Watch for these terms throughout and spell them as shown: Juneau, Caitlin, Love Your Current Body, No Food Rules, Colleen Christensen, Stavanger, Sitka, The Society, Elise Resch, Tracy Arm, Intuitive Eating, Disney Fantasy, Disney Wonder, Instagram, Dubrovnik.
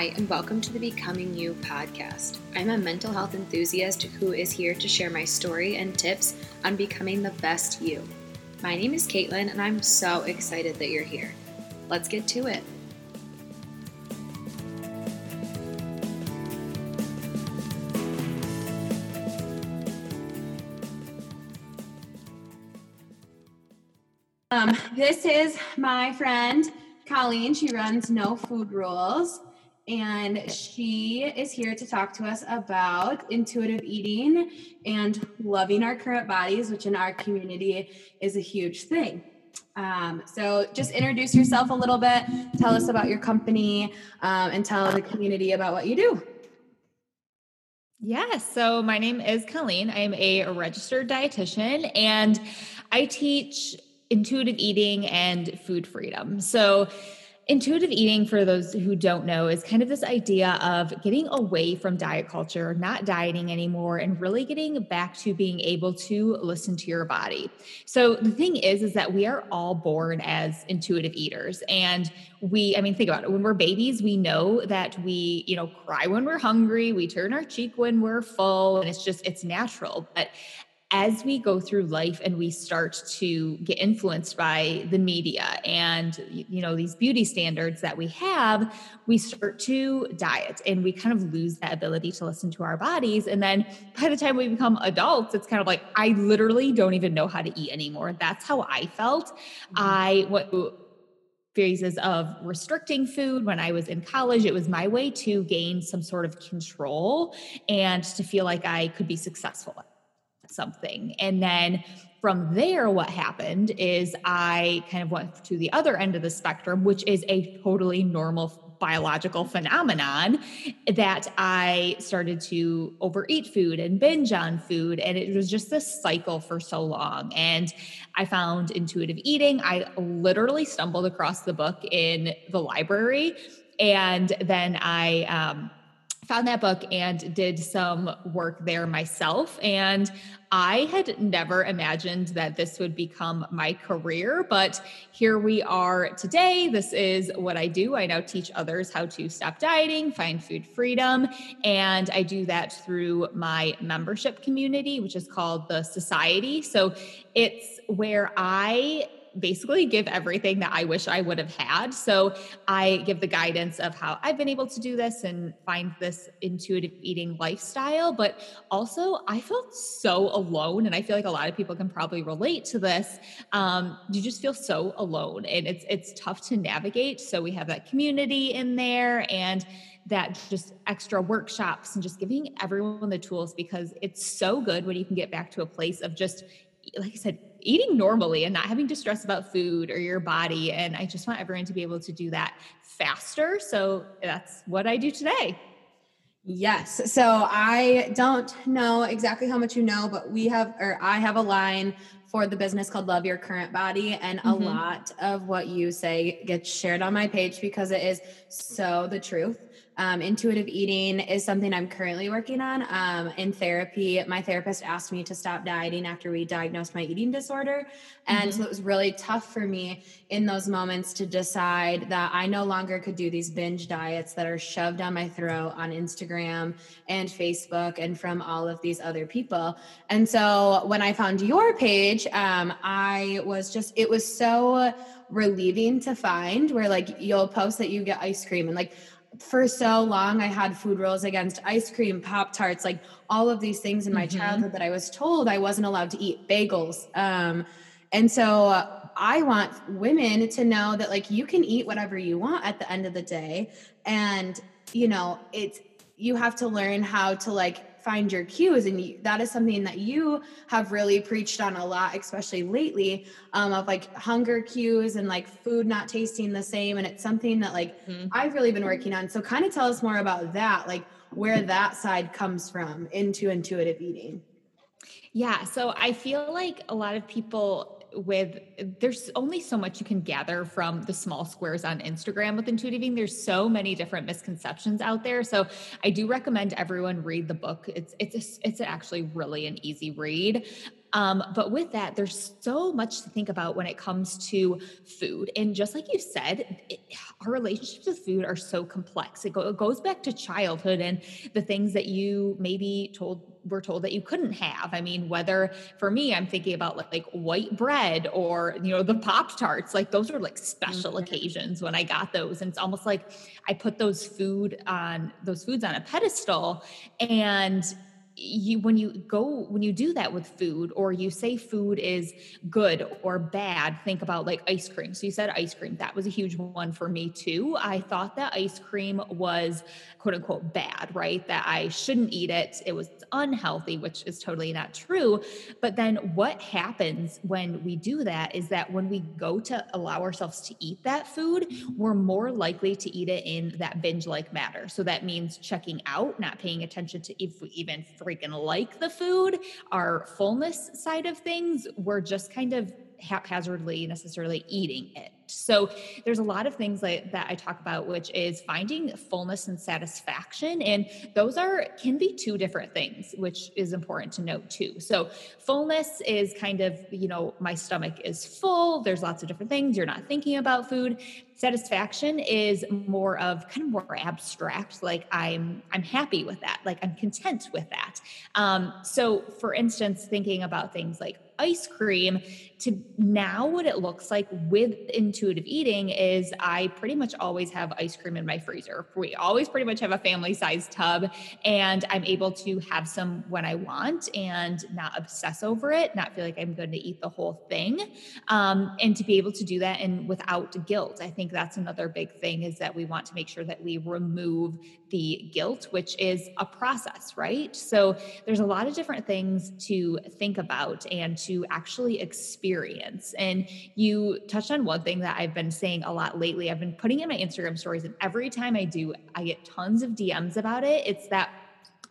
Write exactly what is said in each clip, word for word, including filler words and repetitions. Hi, and welcome to the Becoming You podcast. I'm a mental health enthusiast who is here to share my story and tips on becoming the best you. My name is Caitlin, and I'm so excited that you're here. Let's get to it. Um, this is my friend, Colleen. She runs No Food Rules, and she is here to talk to us about intuitive eating and loving our current bodies, which in our community is a huge thing. Um, so just introduce yourself a little bit, tell us about your company, um, and tell the community about what you do. Yes. Yeah, so my name is Colleen. I am a registered dietitian, and I teach intuitive eating and food freedom. So intuitive eating, for those who don't know, is kind of this idea of getting away from diet culture, not dieting anymore, and really getting back to being able to listen to your body. So the thing is, is that we are all born as intuitive eaters. And we, I mean, think about it. When we're babies, we know that we, you know, cry when we're hungry, we turn our cheek when we're full, and it's just, it's natural. But as we go through life and we start to get influenced by the media and, you know, these beauty standards that we have, we start to diet and we kind of lose that ability to listen to our bodies. And then by the time we become adults, it's kind of like, I literally don't even know how to eat anymore. That's how I felt. Mm-hmm. I what phases of restricting food. When I was in college, it was my way to gain some sort of control and to feel like I could be successful something. And then from there, what happened is I kind of went to the other end of the spectrum, which is a totally normal biological phenomenon, that I started to overeat food and binge on food. And it was just this cycle for so long. And I found intuitive eating. I literally stumbled across the book in the library. And then I, um, found that book and did some work there myself. And I had never imagined that this would become my career, but here we are today. This is what I do. I now teach others how to stop dieting, find food freedom. And I do that through my membership community, which is called The Society. So it's where I basically give everything that I wish I would have had. So I give the guidance of how I've been able to do this and find this intuitive eating lifestyle. But also, I felt so alone. And I feel like a lot of people can probably relate to this. Um, you just feel so alone, and it's, it's tough to navigate. So we have that community in there, and that just extra workshops, and just giving everyone the tools, because it's so good when you can get back to a place of just, like I said, eating normally and not having to stress about food or your body. And I just want everyone to be able to do that faster. So that's what I do today. Yes. So I don't know exactly how much you know, but we have, or I have a line for the business called Love Your Current Body. And a mm-hmm. lot of what you say gets shared on my page because it is so the truth. Um, intuitive eating is something I'm currently working on. Um, in therapy, my therapist asked me to stop dieting after we diagnosed my eating disorder. And mm-hmm. so it was really tough for me in those moments to decide that I no longer could do these binge diets that are shoved down my throat on Instagram and Facebook and from all of these other people. And so when I found your page, um, I was just, it was so relieving to find where, like, you'll post that you get ice cream, and like, for so long, I had food rules against ice cream, Pop-Tarts, like all of these things in my mm-hmm. childhood that I was told I wasn't allowed to eat, bagels. Um, and so I want women to know that, like, you can eat whatever you want at the end of the day. And, you know, it's, you have to learn how to, like, find your cues. And you, that is something that you have really preached on a lot, especially lately, um, of like hunger cues and like food not tasting the same. And it's something that, like, mm-hmm. I've really been working on. So kind of tell us more about that, like where that side comes from into intuitive eating. Yeah. So I feel like a lot of people, with there's only so much you can gather from the small squares on Instagram with intuitive eating. There's so many different misconceptions out there. So I do recommend everyone read the book. It's, it's, a, it's actually really an easy read. Um, but with that, there's so much to think about when it comes to food. And just like you said, it, our relationships with food are so complex. It, go, it goes back to childhood and the things that you maybe told were told that you couldn't have. I mean, whether for me, I'm thinking about like, like white bread or, you know, the Pop-Tarts, like those are like special mm-hmm. occasions when I got those. And it's almost like I put those food on those foods on a pedestal. And you, when you go, when you do that with food, or you say food is good or bad, think about like ice cream. So you said ice cream. That was a huge one for me too. I thought that ice cream was quote unquote bad, right? That I shouldn't eat it. It was unhealthy, which is totally not true. But then what happens when we do that is that when we go to allow ourselves to eat that food, we're more likely to eat it in that binge-like manner. So that means checking out, not paying attention to if we even freaking like the food, our fullness side of things, we're just kind of haphazardly necessarily eating it. So there's a lot of things like that I talk about, which is finding fullness and satisfaction. And those are, can be two different things, which is important to note too. So fullness is kind of, you know, my stomach is full. There's lots of different things. You're not thinking about food. Satisfaction is more of kind of more abstract. Like I'm, I'm happy with that. Like I'm content with that. Um, so for instance, thinking about things like ice cream, to now what it looks like with intuitive eating is I pretty much always have ice cream in my freezer. We always pretty much have a family size tub, and I'm able to have some when I want and not obsess over it, not feel like I'm going to eat the whole thing. Um, and to be able to do that and without guilt. I think that's another big thing, is that we want to make sure that we remove the guilt, which is a process, right? So there's a lot of different things to think about and to to actually experience. And you touched on one thing that I've been saying a lot lately. I've been putting in my Instagram stories, and every time I do, I get tons of D Ms about it. It's that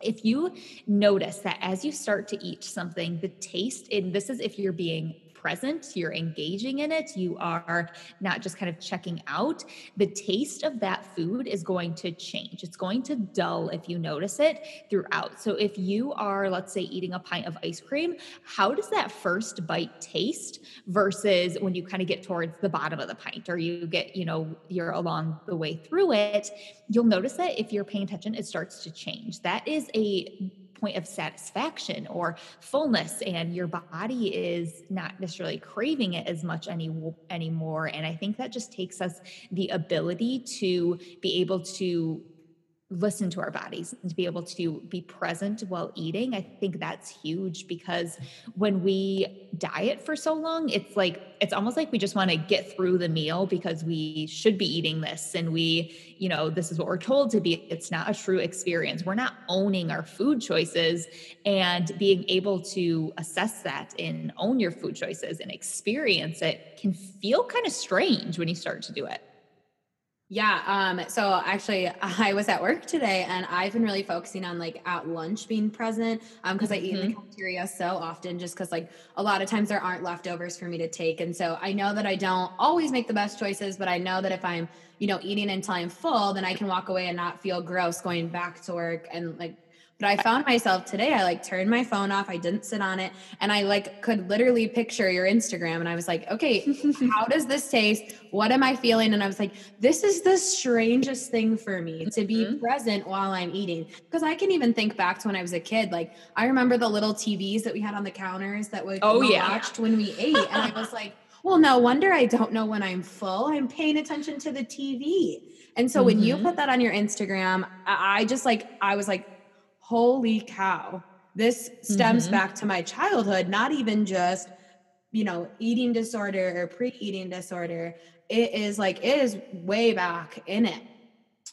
if you notice that as you start to eat something, the taste, and this is if you're being present, you're engaging in it, you are not just kind of checking out, the taste of that food is going to change. It's going to dull if you notice it throughout. So if you are, let's say, eating a pint of ice cream, how does that first bite taste versus when you kind of get towards the bottom of the pint, or you get, you know, you're along the way through it? You'll notice that if you're paying attention, it starts to change. That is a point of satisfaction or fullness, and your body is not necessarily craving it as much any, anymore. And I think that just takes us the ability to be able to listen to our bodies and to be able to be present while eating. I think that's huge, because when we diet for so long, it's like, it's almost like we just want to get through the meal because we should be eating this. And we, you know, this is what we're told to be. It's not a true experience. We're not owning our food choices, and being able to assess that and own your food choices and experience it can feel kind of strange when you start to do it. Yeah. Um, so actually I was at work today, and I've been really focusing on like at lunch being present. Um, cause mm-hmm. I eat in the cafeteria so often, just cause like a lot of times there aren't leftovers for me to take. And so I know that I don't always make the best choices, but I know that if I'm, you know, eating until I'm full, then I can walk away and not feel gross going back to work. And like, but I found myself today, I like turned my phone off. I didn't sit on it. And I like could literally picture your Instagram. And I was like, okay, how does this taste? What am I feeling? And I was like, this is the strangest thing for me to be mm-hmm. present while I'm eating. Cause I can even think back to when I was a kid. Like I remember the little T Vs that we had on the counters that we oh, yeah. watched when we ate. And I was like, well, no wonder I don't know when I'm full. I'm paying attention to the T V. And so mm-hmm. when you put that on your Instagram, I just like, I was like, holy cow, this stems mm-hmm. back to my childhood, not even just, you know, eating disorder or pre-eating disorder. It is like, it is way back in it.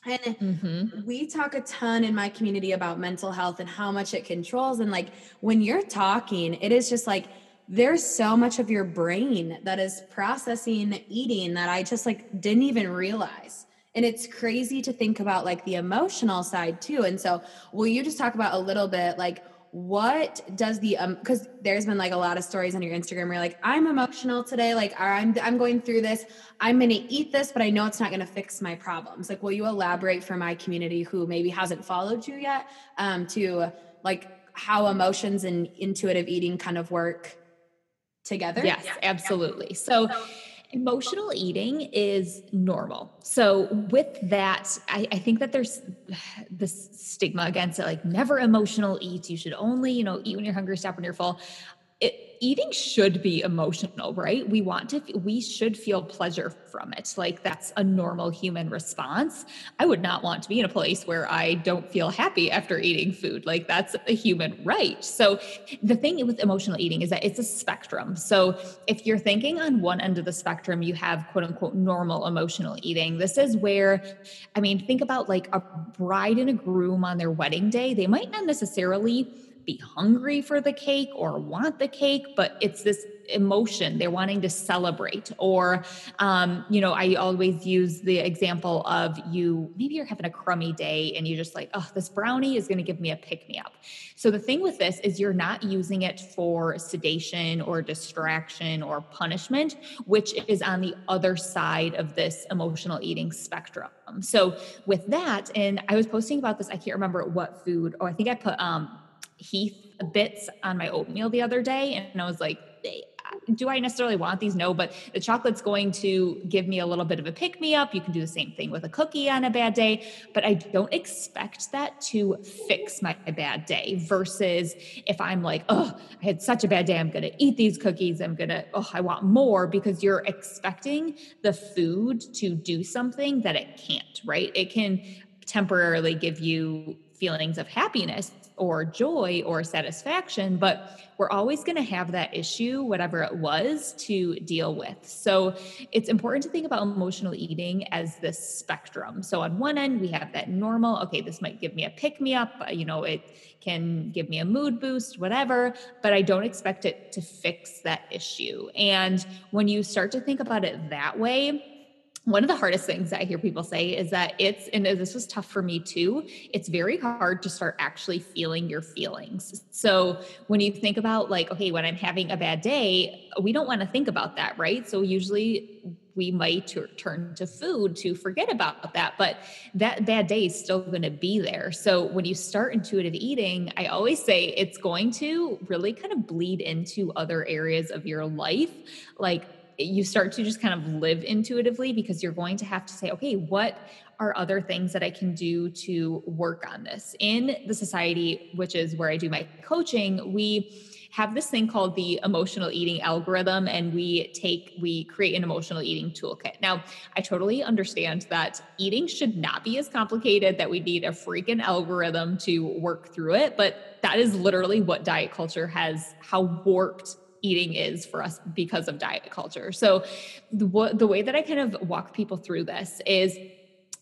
And mm-hmm. we talk a ton in my community about mental health and how much it controls. And like, when you're talking, it is just like, there's so much of your brain that is processing eating that I just like didn't even realize. And it's crazy to think about like the emotional side too. And so will you just talk about a little bit, like what does the, um, cause there's been like a lot of stories on your Instagram where like, I'm emotional today. Like I'm, I'm going through this, I'm going to eat this, but I know it's not going to fix my problems. Like, will you elaborate for my community who maybe hasn't followed you yet, um, to like how emotions and intuitive eating kind of work together? Yes, yeah. absolutely. So, so emotional eating is normal. So with that, I, I think that there's this stigma against it, like never emotional eats. You should only, you know, eat when you're hungry, stop when you're full. It, eating should be emotional, right? We want to, we should feel pleasure from it. Like that's a normal human response. I would not want to be in a place where I don't feel happy after eating food. Like that's a human right. So the thing with emotional eating is that it's a spectrum. So if you're thinking on one end of the spectrum, you have quote unquote normal emotional eating. This is where, I mean, think about like a bride and a groom on their wedding day. They might not necessarily be hungry for the cake or want the cake, but it's this emotion. They're wanting to celebrate. Or, um, you know, I always use the example of you, maybe you're having a crummy day and you're just like, oh, this brownie is going to give me a pick me up. So the thing with this is you're not using it for sedation or distraction or punishment, which is on the other side of this emotional eating spectrum. So with that, and I was posting about this, I can't remember what food, or oh, I think I put, um, Heath bits on my oatmeal the other day. And I was like, do I necessarily want these? No, but the chocolate's going to give me a little bit of a pick me up. You can do the same thing with a cookie on a bad day, but I don't expect that to fix my bad day versus if I'm like, oh, I had such a bad day. I'm going to eat these cookies. I'm going to, oh, I want more, because you're expecting the food to do something that it can't, right? It can temporarily give you feelings of happiness or joy or satisfaction, but we're always going to have that issue, whatever it was, to deal with. So it's important to think about emotional eating as this spectrum. So on one end, we have that normal, okay, this might give me a pick-me-up, you know, it can give me a mood boost, whatever, but I don't expect it to fix that issue. And when you start to think about it that way, one of the hardest things that I hear people say is that it's, and this was tough for me too, it's very hard to start actually feeling your feelings. So when you think about like, okay, when I'm having a bad day, we don't want to think about that, right? So usually we might t- turn to food to forget about that, but that bad day is still going to be there. So when you start intuitive eating, I always say it's going to really kind of bleed into other areas of your life. Like, you start to just kind of live intuitively because you're going to have to say, okay, what are other things that I can do to work on this? In the Society, which is where I do my coaching, we have this thing called the emotional eating algorithm, and we take, we create an emotional eating toolkit. Now, I totally understand that eating should not be as complicated that we need a freaking algorithm to work through it, but that is literally what diet culture has, how warped eating is for us because of diet culture. So the, the way that I kind of walk people through this is,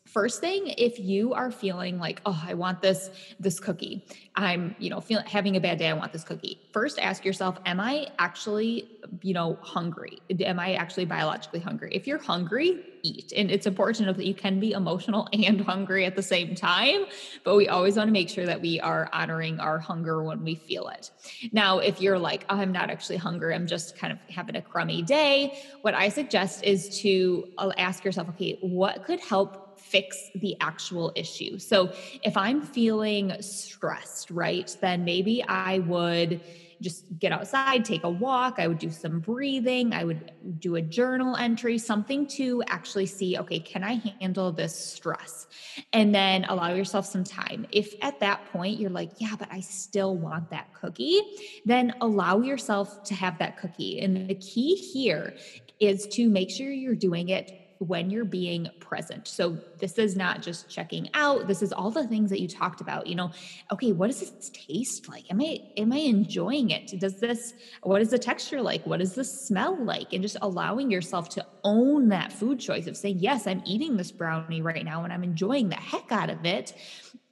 first thing, if you are feeling like, oh, I want this, this cookie, I'm, you know, feeling, having a bad day, I want this cookie. First, ask yourself, am I actually, you know, hungry? Am I actually biologically hungry? If you're hungry, eat. And it's important to know that you can be emotional and hungry at the same time, but we always want to make sure that we are honoring our hunger when we feel it. Now, if you're like, oh, I'm not actually hungry, I'm just kind of having a crummy day, what I suggest is to ask yourself, okay, what could help fix the actual issue? So if I'm feeling stressed, right, then maybe I would just get outside, take a walk. I would do some breathing. I would do a journal entry, something to actually see, okay, can I handle this stress? And then allow yourself some time. If at that point you're like, yeah, but I still want that cookie, then allow yourself to have that cookie. And the key here is to make sure you're doing it when you're being present. So this is not just checking out. This is all the things that you talked about, you know, okay, what does this taste like? Am I, am I enjoying it? Does this, what is the texture like? What is the smell like? And just allowing yourself to own that food choice of saying, yes, I'm eating this brownie right now and I'm enjoying the heck out of it.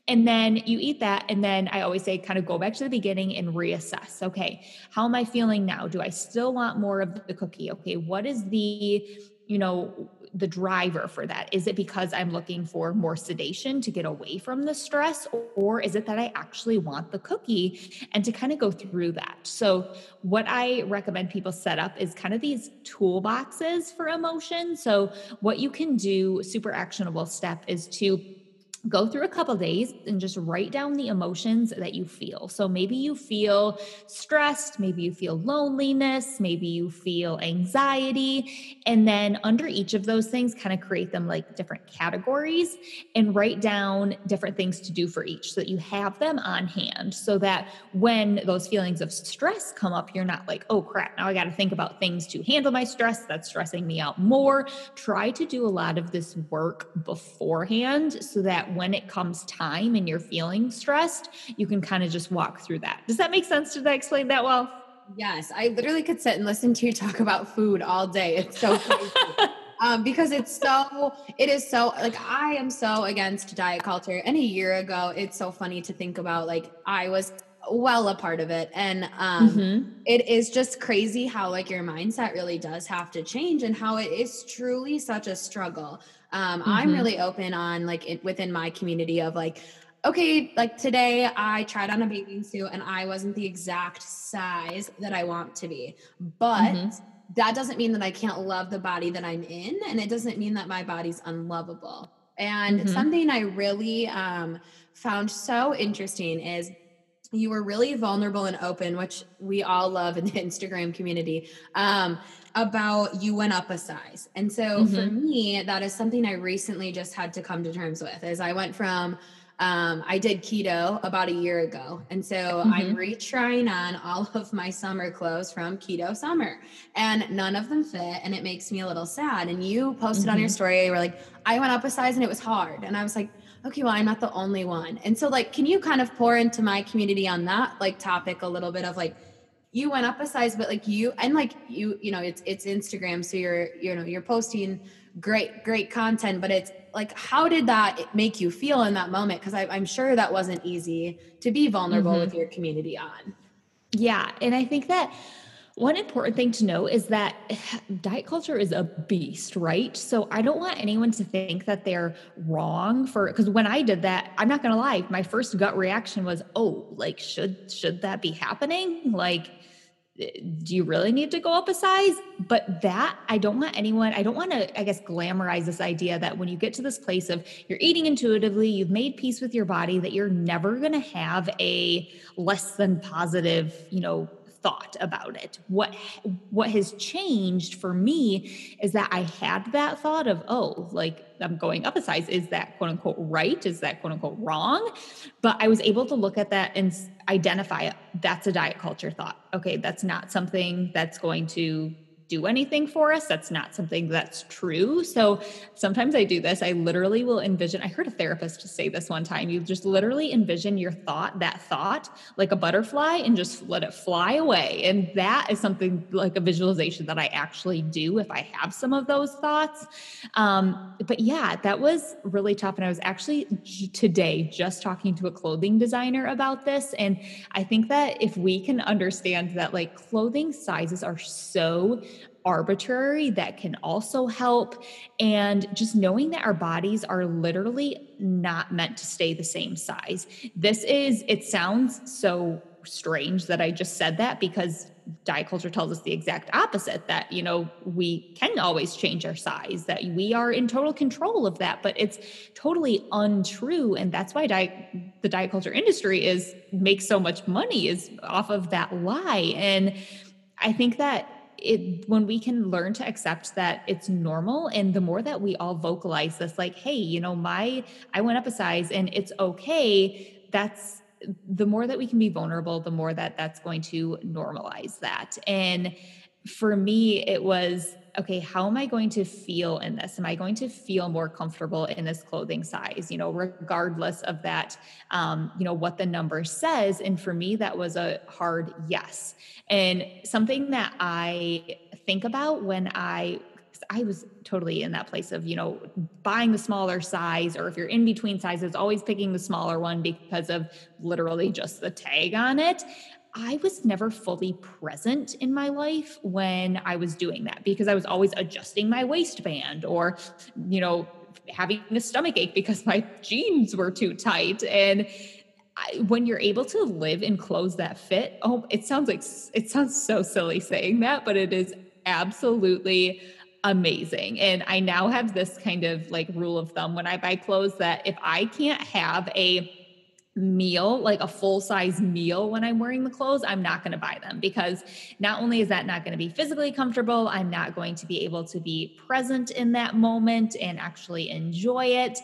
And then you eat that. And then I always say, kind of go back to the beginning and reassess. Okay, how am I feeling now? Do I still want more of the cookie? Okay, what is the, you know, the driver for that? Is it because I'm looking for more sedation to get away from the stress? Or is it that I actually want the cookie? And to kind of go through that. So what I recommend people set up is kind of these toolboxes for emotion. So what you can do, super actionable step, is to go through a couple days and just write down the emotions that you feel. So maybe you feel stressed, maybe you feel loneliness, maybe you feel anxiety. And then under each of those things, kind of create them like different categories and write down different things to do for each so that you have them on hand so that when those feelings of stress come up, you're not like, oh crap, now I got to think about things to handle my stress. That's stressing me out more. Try to do a lot of this work beforehand so that when it comes time and you're feeling stressed, you can kind of just walk through that. Does that make sense? Did I explain that well? Yes. I literally could sit and listen to you talk about food all day. It's so crazy. um, because it's so, it is so like, I am so against diet culture. And a year ago, it's so funny to think about, like, I was well a part of it. And, um, mm-hmm. it is just crazy how like your mindset really does have to change and how it is truly such a struggle. Um, mm-hmm. I'm really open on like it, within my community of like, okay, like today I tried on a bathing suit and I wasn't the exact size that I want to be, but mm-hmm. that doesn't mean that I can't love the body that I'm in. And it doesn't mean that my body's unlovable. And mm-hmm. something I really, um, found so interesting is you were really vulnerable and open, which we all love in the Instagram community, um, about you went up a size. And so mm-hmm. for me, that is something I recently just had to come to terms with is I went from, um, I did keto about a year ago. And so mm-hmm. I'm retrying on all of my summer clothes from keto summer and none of them fit. And it makes me a little sad. And you posted mm-hmm. on your story, you were like, I went up a size and it was hard. And I was like, okay, well, I'm not the only one. And so like, can you kind of pour into my community on that like topic a little bit of like, you went up a size, but like you, and like you, you know, it's, it's Instagram. So you're, you know, you're posting great, great content, but it's like, how did that make you feel in that moment? Cause I, I'm sure that wasn't easy to be vulnerable mm-hmm. with your community on. Yeah. And I think that one important thing to know is that diet culture is a beast, right? So I don't want anyone to think that they're wrong for, because when I did that, I'm not going to lie, my first gut reaction was, oh, like, should, should that be happening? Like, do you really need to go up a size? But that I don't want anyone, I don't want to, I guess, glamorize this idea that when you get to this place of you're eating intuitively, you've made peace with your body, that you're never going to have a less than positive, you know, thought about it. What, what has changed for me is that I had that thought of, oh, like I'm going up a size. Is that quote unquote right? Is that quote unquote wrong? But I was able to look at that and identify it. That's a diet culture thought. Okay. That's not something that's going to do anything for us. That's not something that's true. So sometimes I do this. I literally will envision, I heard a therapist say this one time, you just literally envision your thought, that thought, like a butterfly and just let it fly away. And that is something like a visualization that I actually do if I have some of those thoughts. Um, but yeah, that was really tough. And I was actually today just talking to a clothing designer about this. And I think that if we can understand that like clothing sizes are so arbitrary, that can also help. And just knowing that our bodies are literally not meant to stay the same size. This is, it sounds so strange that I just said that because diet culture tells us the exact opposite, that, you know, we can always change our size, that we are in total control of that, but it's totally untrue. And that's why diet, the diet culture industry is makes so much money is off of that lie. And I think that It, when we can learn to accept that it's normal, and the more that we all vocalize this, like, hey, you know, my, I went up a size and it's okay. That's the more that we can be vulnerable, the more that that's going to normalize that. And for me, it was, okay, how am I going to feel in this? Am I going to feel more comfortable in this clothing size, you know, regardless of that, um, you know, what the number says? And for me, that was a hard yes. And something that I think about when I, I was totally in that place of, you know, buying the smaller size, or if you're in between sizes, always picking the smaller one because of literally just the tag on it. I was never fully present in my life when I was doing that because I was always adjusting my waistband or, you know, having a stomach ache because my jeans were too tight. And I, when you're able to live in clothes that fit, oh, it sounds like, it sounds so silly saying that, but it is absolutely amazing. And I now have this kind of like rule of thumb when I buy clothes that if I can't have a meal, like a full size meal when I'm wearing the clothes, I'm not going to buy them, because not only is that not going to be physically comfortable, I'm not going to be able to be present in that moment and actually enjoy it.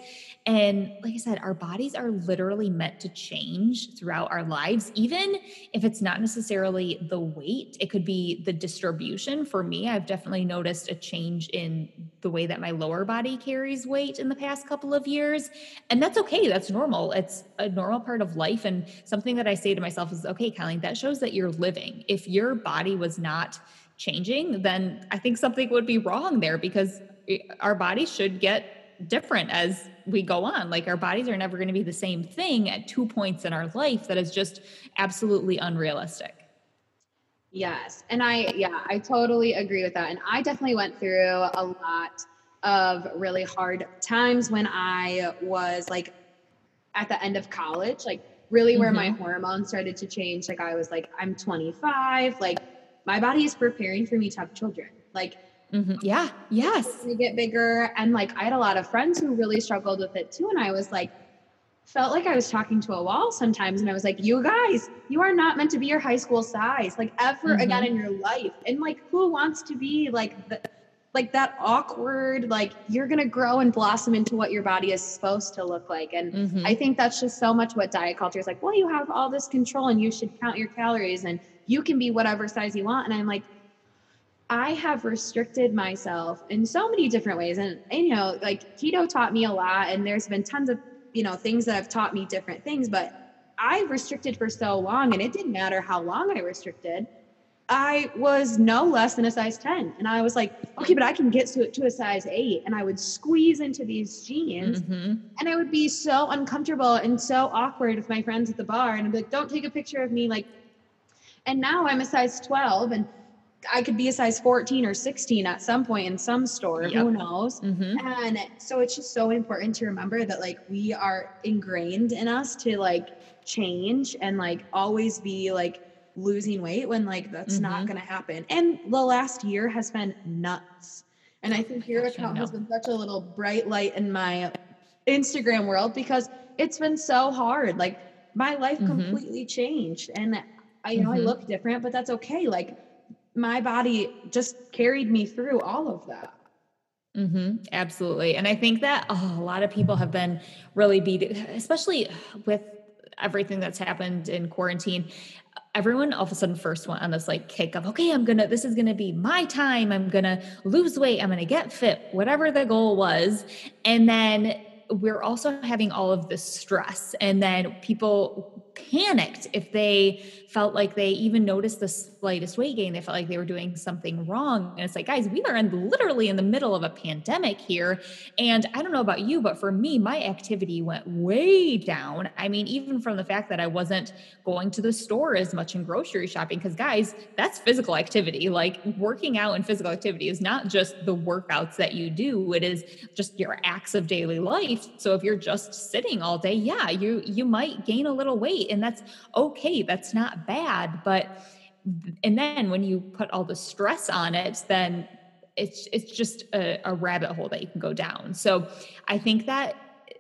And like I said, our bodies are literally meant to change throughout our lives. Even if it's not necessarily the weight, it could be the distribution. For me, I've definitely noticed a change in the way that my lower body carries weight in the past couple of years. And that's okay. That's normal. It's a normal part of life. And something that I say to myself is, okay, Colleen, that shows that you're living. If your body was not changing, then I think something would be wrong there, because our bodies should get different as we go on. Like, our bodies are never going to be the same thing at two points in our life. That is just absolutely unrealistic. Yes. And I, yeah, I totally agree with that. And I definitely went through a lot of really hard times when I was like at the end of college, like really where mm-hmm. my hormones started to change. Like I was like, I'm twenty-five. Like my body is preparing for me to have children. Like, mm-hmm. yeah, yes. We get bigger. And like, I had a lot of friends who really struggled with it too. And I was like, felt like I was talking to a wall sometimes. And I was like, you guys, you are not meant to be your high school size, like ever mm-hmm. again in your life. And like, who wants to be like, the, like that awkward, like you're going to grow and blossom into what your body is supposed to look like. And mm-hmm. I think that's just so much what diet culture is like. Well, you have all this control and you should count your calories and you can be whatever size you want. And I'm like, I have restricted myself in so many different ways. And, and you know, like keto taught me a lot, and there's been tons of, you know, things that have taught me different things, but I restricted for so long, and it didn't matter how long I restricted. I was no less than a size ten. And I was like, okay, but I can get to, to a size eight. And I would squeeze into these jeans mm-hmm. and I would be so uncomfortable and so awkward with my friends at the bar. And I'd be like, don't take a picture of me. Like, and now I'm a size twelve, and I could be a size fourteen or sixteen at some point in some store, yep. who knows? Mm-hmm. And so it's just so important to remember that like we are ingrained in us to like change and like always be like losing weight, when like that's mm-hmm. not going to happen. And the last year has been nuts. And I think your account has been such a little bright light in my Instagram world, because it's been so hard. Like my life mm-hmm. completely changed, and I you know mm-hmm. I look different, but that's okay. Like my body just carried me through all of that. Mm-hmm. Absolutely. And I think that oh, a lot of people have been really beat, especially with everything that's happened in quarantine. Everyone all of a sudden first went on this like kick of, okay, I'm going to, this is going to be my time. I'm going to lose weight. I'm going to get fit, whatever the goal was. And then we're also having all of this stress. And then people panicked if they felt like they even noticed the slightest weight gain. They felt like they were doing something wrong. And it's like, guys, we are in literally in the middle of a pandemic here. And I don't know about you, but for me, my activity went way down. I mean, even from the fact that I wasn't going to the store as much and grocery shopping, because guys, that's physical activity. Like working out and physical activity is not just the workouts that you do. It is just your acts of daily life. So if you're just sitting all day, yeah, you, you might gain a little weight. And that's okay. That's not bad. But, and then when you put all the stress on it, then it's, it's just a, a rabbit hole that you can go down. So I think that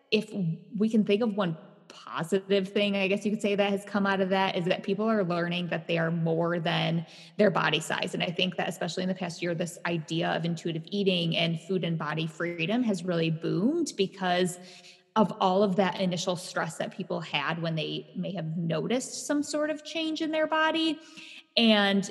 if we can think of one positive thing, I guess you could say, that has come out of that, is that people are learning that they are more than their body size. And I think that especially in the past year, this idea of intuitive eating and food and body freedom has really boomed, because of all of that initial stress that people had when they may have noticed some sort of change in their body. And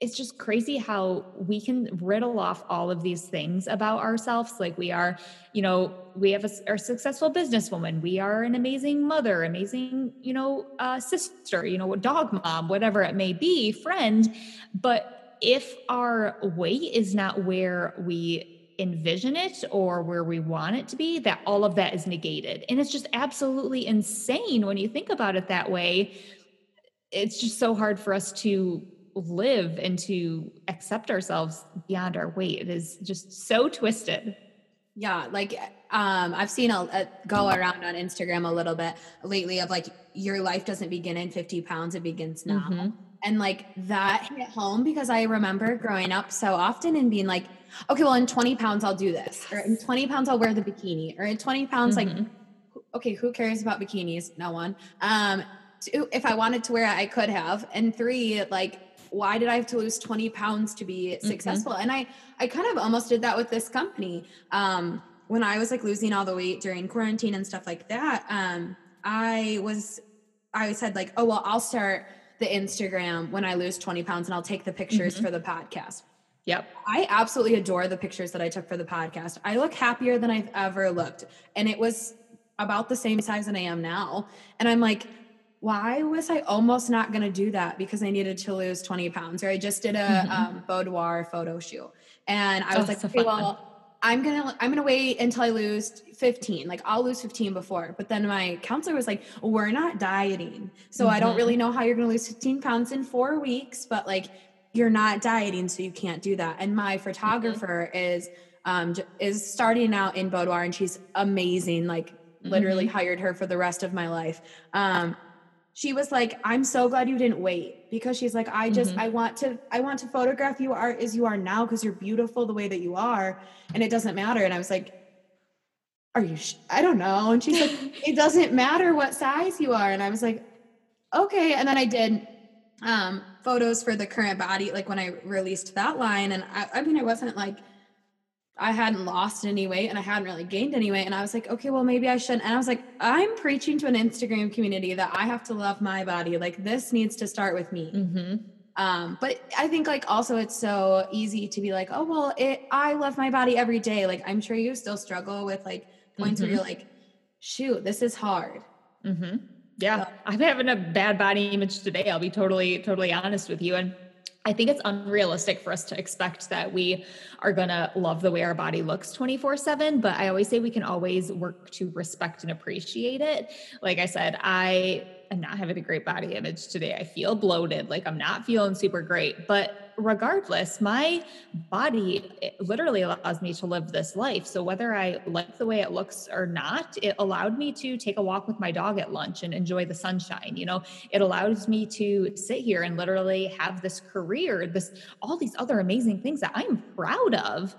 it's just crazy how we can riddle off all of these things about ourselves. Like we are, you know, we have a, a successful businesswoman. We are an amazing mother, amazing, you know, uh, sister, you know, dog mom, whatever it may be, friend. But if our weight is not where we envision it or where we want it to be, that all of that is negated. And it's just absolutely insane when you think about it that way. It's just so hard for us to live and to accept ourselves beyond our weight. It is just so twisted. Yeah. Like, um, I've seen a, a go around on Instagram a little bit lately of like, your life doesn't begin in fifty pounds. It begins now. Mm-hmm. And like that hit home, because I remember growing up so often and being like, okay, well, in twenty pounds, I'll do this, or in twenty pounds, I'll wear the bikini, or in twenty pounds, mm-hmm. like, okay, who cares about bikinis? No one. Um, two, if I wanted to wear it, I could have. And three, like, why did I have to lose twenty pounds to be successful? Mm-hmm. And I, I kind of almost did that with this company. Um, when I was like losing all the weight during quarantine and stuff like that, um, I was, I said like, oh, well, I'll start the Instagram when I lose twenty pounds and I'll take the pictures mm-hmm. for the podcast. Yep. I absolutely adore the pictures that I took for the podcast. I look happier than I've ever looked. And it was about the same size that I am now. And I'm like, why was I almost not going to do that because I needed to lose twenty pounds? Or I just did a mm-hmm. um, boudoir photo shoot. And I was oh, like, so okay, well, I'm going to, I'm going to wait until I lose fifteen. Like I'll lose fifteen before, but then my counselor was like, we're not dieting. So mm-hmm. I don't really know how you're going to lose fifteen pounds in four weeks, but like you're not dieting, so you can't do that. And my photographer mm-hmm. is, um, is starting out in boudoir and she's amazing. Like mm-hmm. literally hired her for the rest of my life. Um, She was like, I'm so glad you didn't wait, because she's like, I just, mm-hmm. I want to, I want to photograph you are as you are now. Cause you're beautiful the way that you are. And it doesn't matter. And I was like, are you, sh- I don't know. And she's like, it doesn't matter what size you are. And I was like, okay. And then I did, um, photos for the current body. Like when I released that line, and I, I mean, I wasn't like, I hadn't lost any weight and I hadn't really gained any weight. And I was like, okay, well, maybe I shouldn't. And I was like, I'm preaching to an Instagram community that I have to love my body. Like this needs to start with me. Mm-hmm. Um, but I think like also it's so easy to be like, oh, well, it, I love my body every day. Like I'm sure you still struggle with like points mm-hmm. where you're like, shoot, this is hard. Mm-hmm. Yeah. So, I'm having a bad body image today. I'll be totally, totally honest with you. And I think it's unrealistic for us to expect that we are going to love the way our body looks twenty-four seven, but I always say we can always work to respect and appreciate it. Like I said, I am not having a great body image today. I feel bloated. Like I'm not feeling super great, but regardless, my body literally allows me to live this life. So whether I like the way it looks or not, it allowed me to take a walk with my dog at lunch and enjoy the sunshine. You know, it allows me to sit here and literally have this career, this, all these other amazing things that I'm proud of,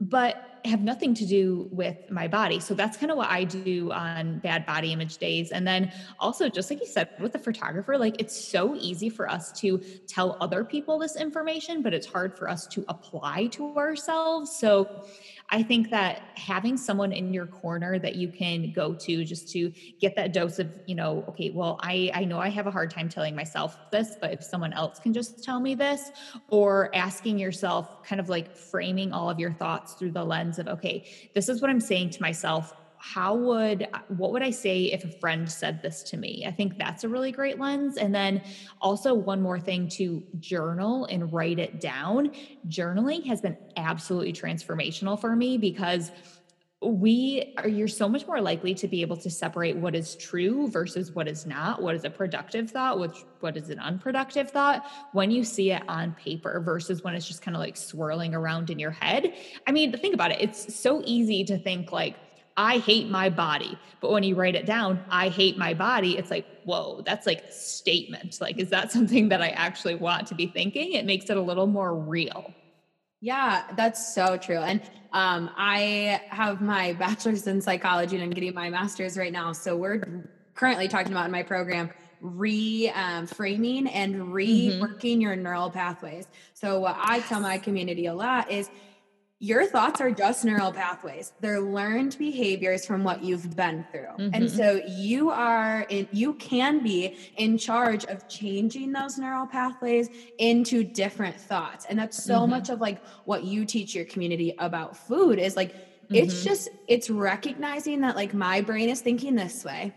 but have nothing to do with my body. So that's kind of what I do on bad body image days. And then also, just like you said, with the photographer, like it's so easy for us to tell other people this information, but it's hard for us to apply to ourselves. So I think that having someone in your corner that you can go to just to get that dose of, you know, okay, well, I, I know I have a hard time telling myself this, but if someone else can just tell me this, or asking yourself, kind of like framing all of your thoughts through the lens of, okay, this is what I'm saying to myself. How would, what would I say if a friend said this to me? I think that's a really great lens. And then also one more thing to journal and write it down. Journaling has been absolutely transformational for me because we are, you're so much more likely to be able to separate what is true versus what is not, what is a productive thought, which, what is an unproductive thought when you see it on paper versus when it's just kind of like swirling around in your head. I mean, think about it. It's so easy to think like, I hate my body. But when you write it down, I hate my body. It's like, whoa, that's like a statement. Like, is that something that I actually want to be thinking? It makes it a little more real. Yeah, that's so true. And um, I have my bachelor's in psychology and I'm getting my master's right now. So we're currently talking about in my program, reframing um, and reworking mm-hmm. your neural pathways. So what I tell my community a lot is, your thoughts are just neural pathways. They're learned behaviors from what you've been through. Mm-hmm. And so you are, in, you can be in charge of changing those neural pathways into different thoughts. And that's so mm-hmm. much of like what you teach your community about food is like, mm-hmm. it's just, it's recognizing that like my brain is thinking this way,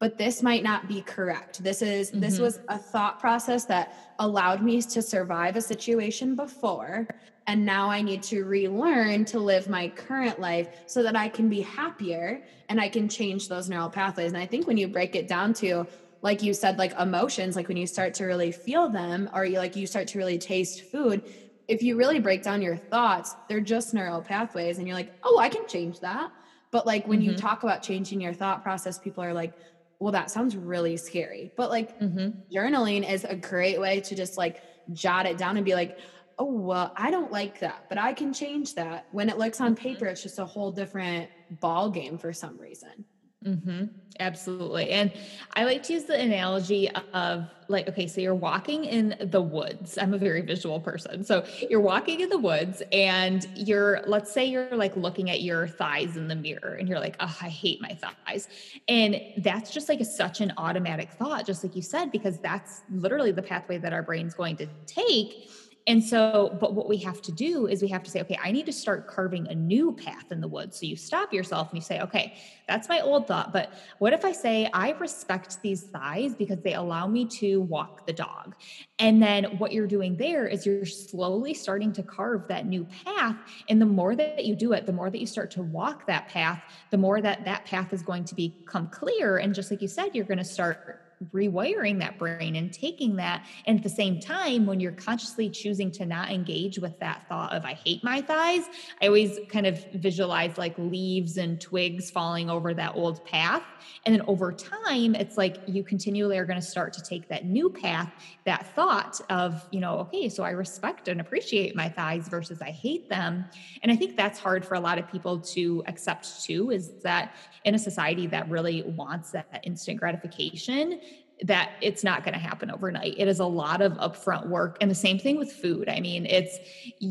but this might not be correct. This is, mm-hmm. this was a thought process that allowed me to survive a situation before. And now I need to relearn to live my current life so that I can be happier and I can change those neural pathways. And I think when you break it down to, like you said, like emotions, like when you start to really feel them or you like you start to really taste food, if you really break down your thoughts, they're just neural pathways. And you're like, oh, I can change that. But like when mm-hmm. you talk about changing your thought process, people are like, well, that sounds really scary. But like mm-hmm. journaling is a great way to just like jot it down and be like, oh, well, I don't like that, but I can change that. When it looks on paper, it's just a whole different ball game for some reason. Mm-hmm. Absolutely. And I like to use the analogy of like, okay, so you're walking in the woods. I'm a very visual person. So you're walking in the woods and you're, let's say you're like looking at your thighs in the mirror and you're like, oh, I hate my thighs. And that's just like a, such an automatic thought, just like you said, because that's literally the pathway that our brain's going to take. And so, but what we have to do is we have to say, okay, I need to start carving a new path in the woods. So you stop yourself and you say, okay, that's my old thought. But what if I say, I respect these thighs because they allow me to walk the dog. And then what you're doing there is you're slowly starting to carve that new path. And the more that you do it, the more that you start to walk that path, the more that that path is going to become clear. And just like you said, you're going to start rewiring that brain and taking that. And at the same time, when you're consciously choosing to not engage with that thought of, I hate my thighs, I always kind of visualize like leaves and twigs falling over that old path. And then over time, it's like you continually are going to start to take that new path, that thought of, you know, okay, so I respect and appreciate my thighs versus I hate them. And I think that's hard for a lot of people to accept too, is that in a society that really wants that instant gratification, that it's not going to happen overnight. It is a lot of upfront work. And the same thing with food. I mean, it's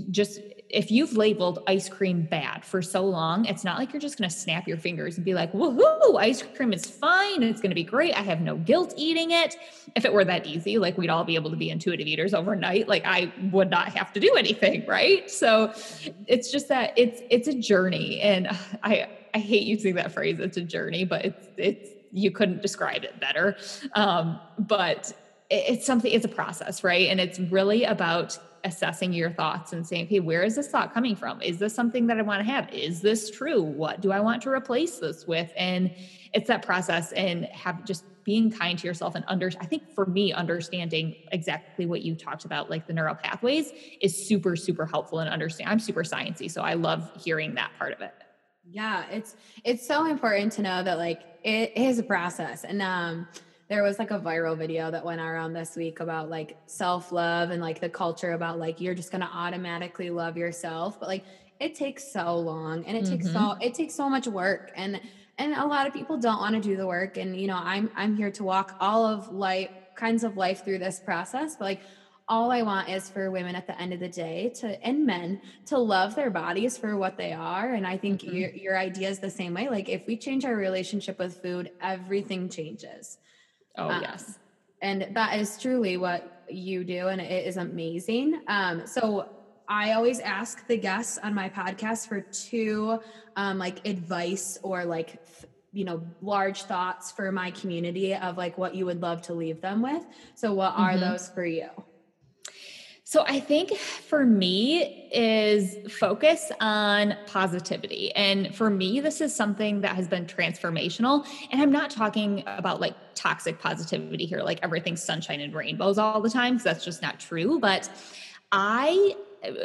just, if you've labeled ice cream bad for so long, it's not like you're just going to snap your fingers and be like, woohoo, ice cream is fine. It's going to be great. I have no guilt eating it. If it were that easy, like we'd all be able to be intuitive eaters overnight. Like I would not have to do anything. Right. So it's just that it's, it's a journey. And I, I hate using that phrase. It's a journey, but it's, it's, you couldn't describe it better. Um, but it, it's something, it's a process, right? And it's really about assessing your thoughts and saying, okay, where is this thought coming from? Is this something that I want to have? Is this true? What do I want to replace this with? And it's that process and have just being kind to yourself and under, I think for me, understanding exactly what you talked about, like the neural pathways is super, super helpful and understand. I'm super sciencey, so I love hearing that part of it. Yeah. It's, it's so important to know that like it is a process. And, um, there was like a viral video that went around this week about like self-love and like the culture about like, you're just going to automatically love yourself. But like, it takes so long and it mm-hmm. takes so, it takes so much work. And, and a lot of people don't want to do the work. And, you know, I'm, I'm here to walk all of life kinds of life through this process, but like, all I want is for women at the end of the day to, and men to love their bodies for what they are. And I think mm-hmm. your, your idea is the same way. Like if we change our relationship with food, everything changes. Oh, um, yes. And that is truly what you do. And it is amazing. Um, so I always ask the guests on my podcast for two, um, like advice or like, you know, large thoughts for my community of like what you would love to leave them with. So what mm-hmm. are those for you? So I think for me is focus on positivity. And for me, this is something that has been transformational. And I'm not talking about like toxic positivity here, like everything's sunshine and rainbows all the time, because that's just not true. But I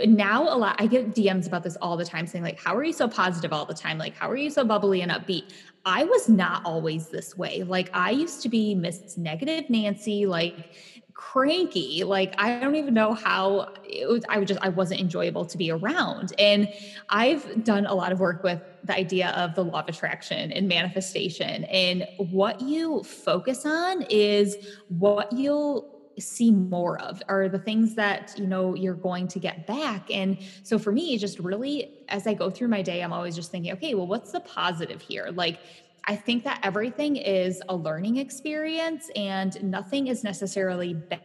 now a lot, I get D Ms about this all the time saying like, how are you so positive all the time? Like, how are you so bubbly and upbeat? I was not always this way. Like I used to be Miss Negative Nancy, like cranky. Like, I don't even know how it was, I would just, I wasn't enjoyable to be around. And I've done a lot of work with the idea of the law of attraction and manifestation, and what you focus on is what you'll see more of, are the things that, you know, you're going to get back. And so for me, just really, as I go through my day, I'm always just thinking, okay, well, what's the positive here? Like, I think that everything is a learning experience and nothing is necessarily bad.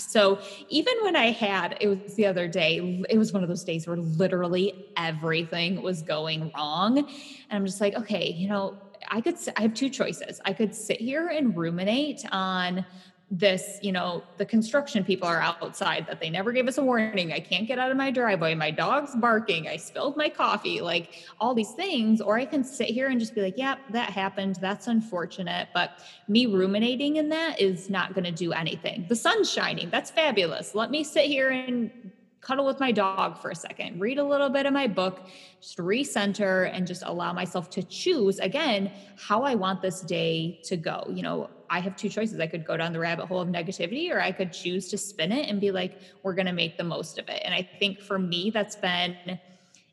So even when I had, it was the other day, it was one of those days where literally everything was going wrong. And I'm just like, okay, you know, I could, I have two choices. I could sit here and ruminate on this, you know, the construction people are outside that they never gave us a warning. I can't get out of my driveway. My dog's barking. I spilled my coffee, like all these things. Or I can sit here and just be like, yep, yeah, that happened. That's unfortunate. But me ruminating in that is not going to do anything. The sun's shining. That's fabulous. Let me sit here and cuddle with my dog for a second, read a little bit of my book, just recenter and just allow myself to choose again, how I want this day to go. You know, I have two choices. I could go down the rabbit hole of negativity, or I could choose to spin it and be like, we're going to make the most of it. And I think for me, that's been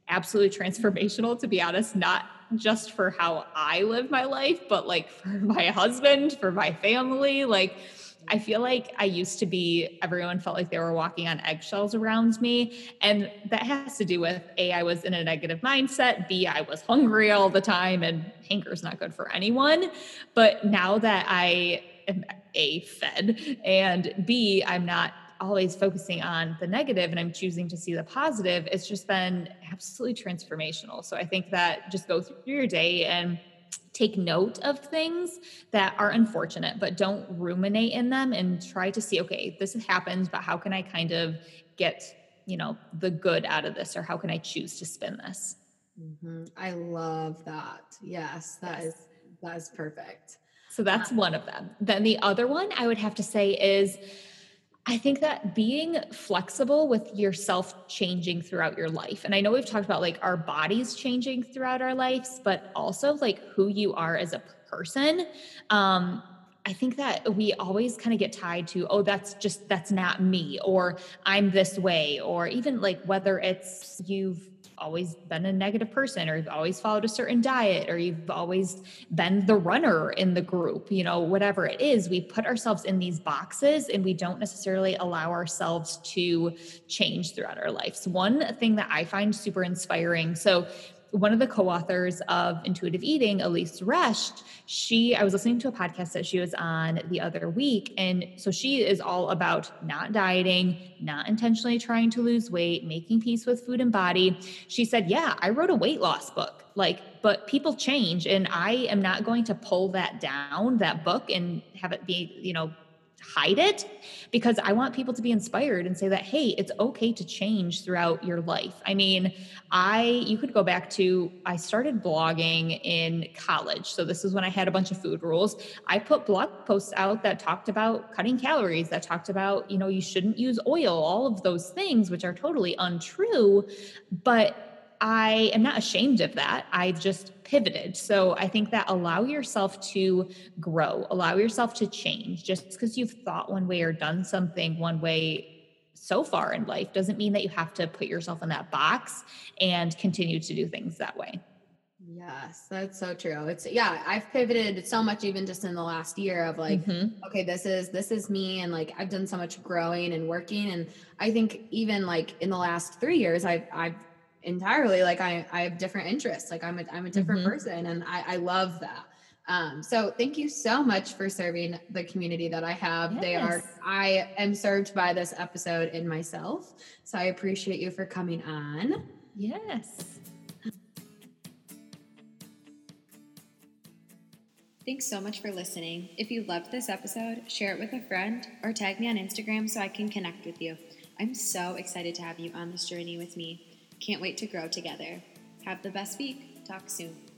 absolutely transformational, to be honest, not just for how I live my life, but like for my husband, for my family. Like, I feel like I used to be, everyone felt like they were walking on eggshells around me. And that has to do with A, I was in a negative mindset. B, I was hungry all the time, and hunger is not good for anyone. But now that I am A, fed, and B, I'm not always focusing on the negative and I'm choosing to see the positive, it's just been absolutely transformational. So I think that just go through your day and take note of things that are unfortunate, but don't ruminate in them, and try to see, okay, this happened, but how can I kind of get, you know, the good out of this, or how can I choose to spin this? Mm-hmm. I love that. Yes, that yes. is, that is perfect. So that's um, one of them. Then the other one I would have to say is, I think that being flexible with yourself changing throughout your life. And I know we've talked about like our bodies changing throughout our lives, but also like who you are as a person. Um, I think that we always kind of get tied to, oh, that's just, that's not me, or I'm this way, or even like whether it's you've always been a negative person, or you've always followed a certain diet, or you've always been the runner in the group, you know, whatever it is, we put ourselves in these boxes and we don't necessarily allow ourselves to change throughout our lives. One thing that I find super inspiring. So one of the co-authors of Intuitive Eating, Elise Resch, she, I was listening to a podcast that she was on the other week. And so she is all about not dieting, not intentionally trying to lose weight, making peace with food and body. She said, yeah, I wrote a weight loss book, like, but people change, and I am not going to pull that down, that book, and have it be, you know, hide it, because I want people to be inspired and say that, hey, it's okay to change throughout your life. I mean, I, you could go back to, I started blogging in college. So this is when I had a bunch of food rules. I put blog posts out that talked about cutting calories, that talked about, you know, you shouldn't use oil, all of those things, which are totally untrue, but I am not ashamed of that. I've just pivoted. So I think that allow yourself to grow, allow yourself to change. Just because you've thought one way or done something one way so far in life doesn't mean that you have to put yourself in that box and continue to do things that way. Yes, that's so true. It's yeah, I've pivoted so much even just in the last year of like, mm-hmm. okay, this is, this is me. And like, I've done so much growing and working. And I think even like in the last three years, I've, I've, entirely. Like I, I have different interests. Like I'm a, I'm a different mm-hmm. person, and I, I love that. Um, so thank you so much for serving the community that I have. Yes. They are, I am served by this episode in myself. So I appreciate you for coming on. Yes. Thanks so much for listening. If you loved this episode, share it with a friend or tag me on Instagram so I can connect with you. I'm so excited to have you on this journey with me. Can't wait to grow together. Have the best week. Talk soon.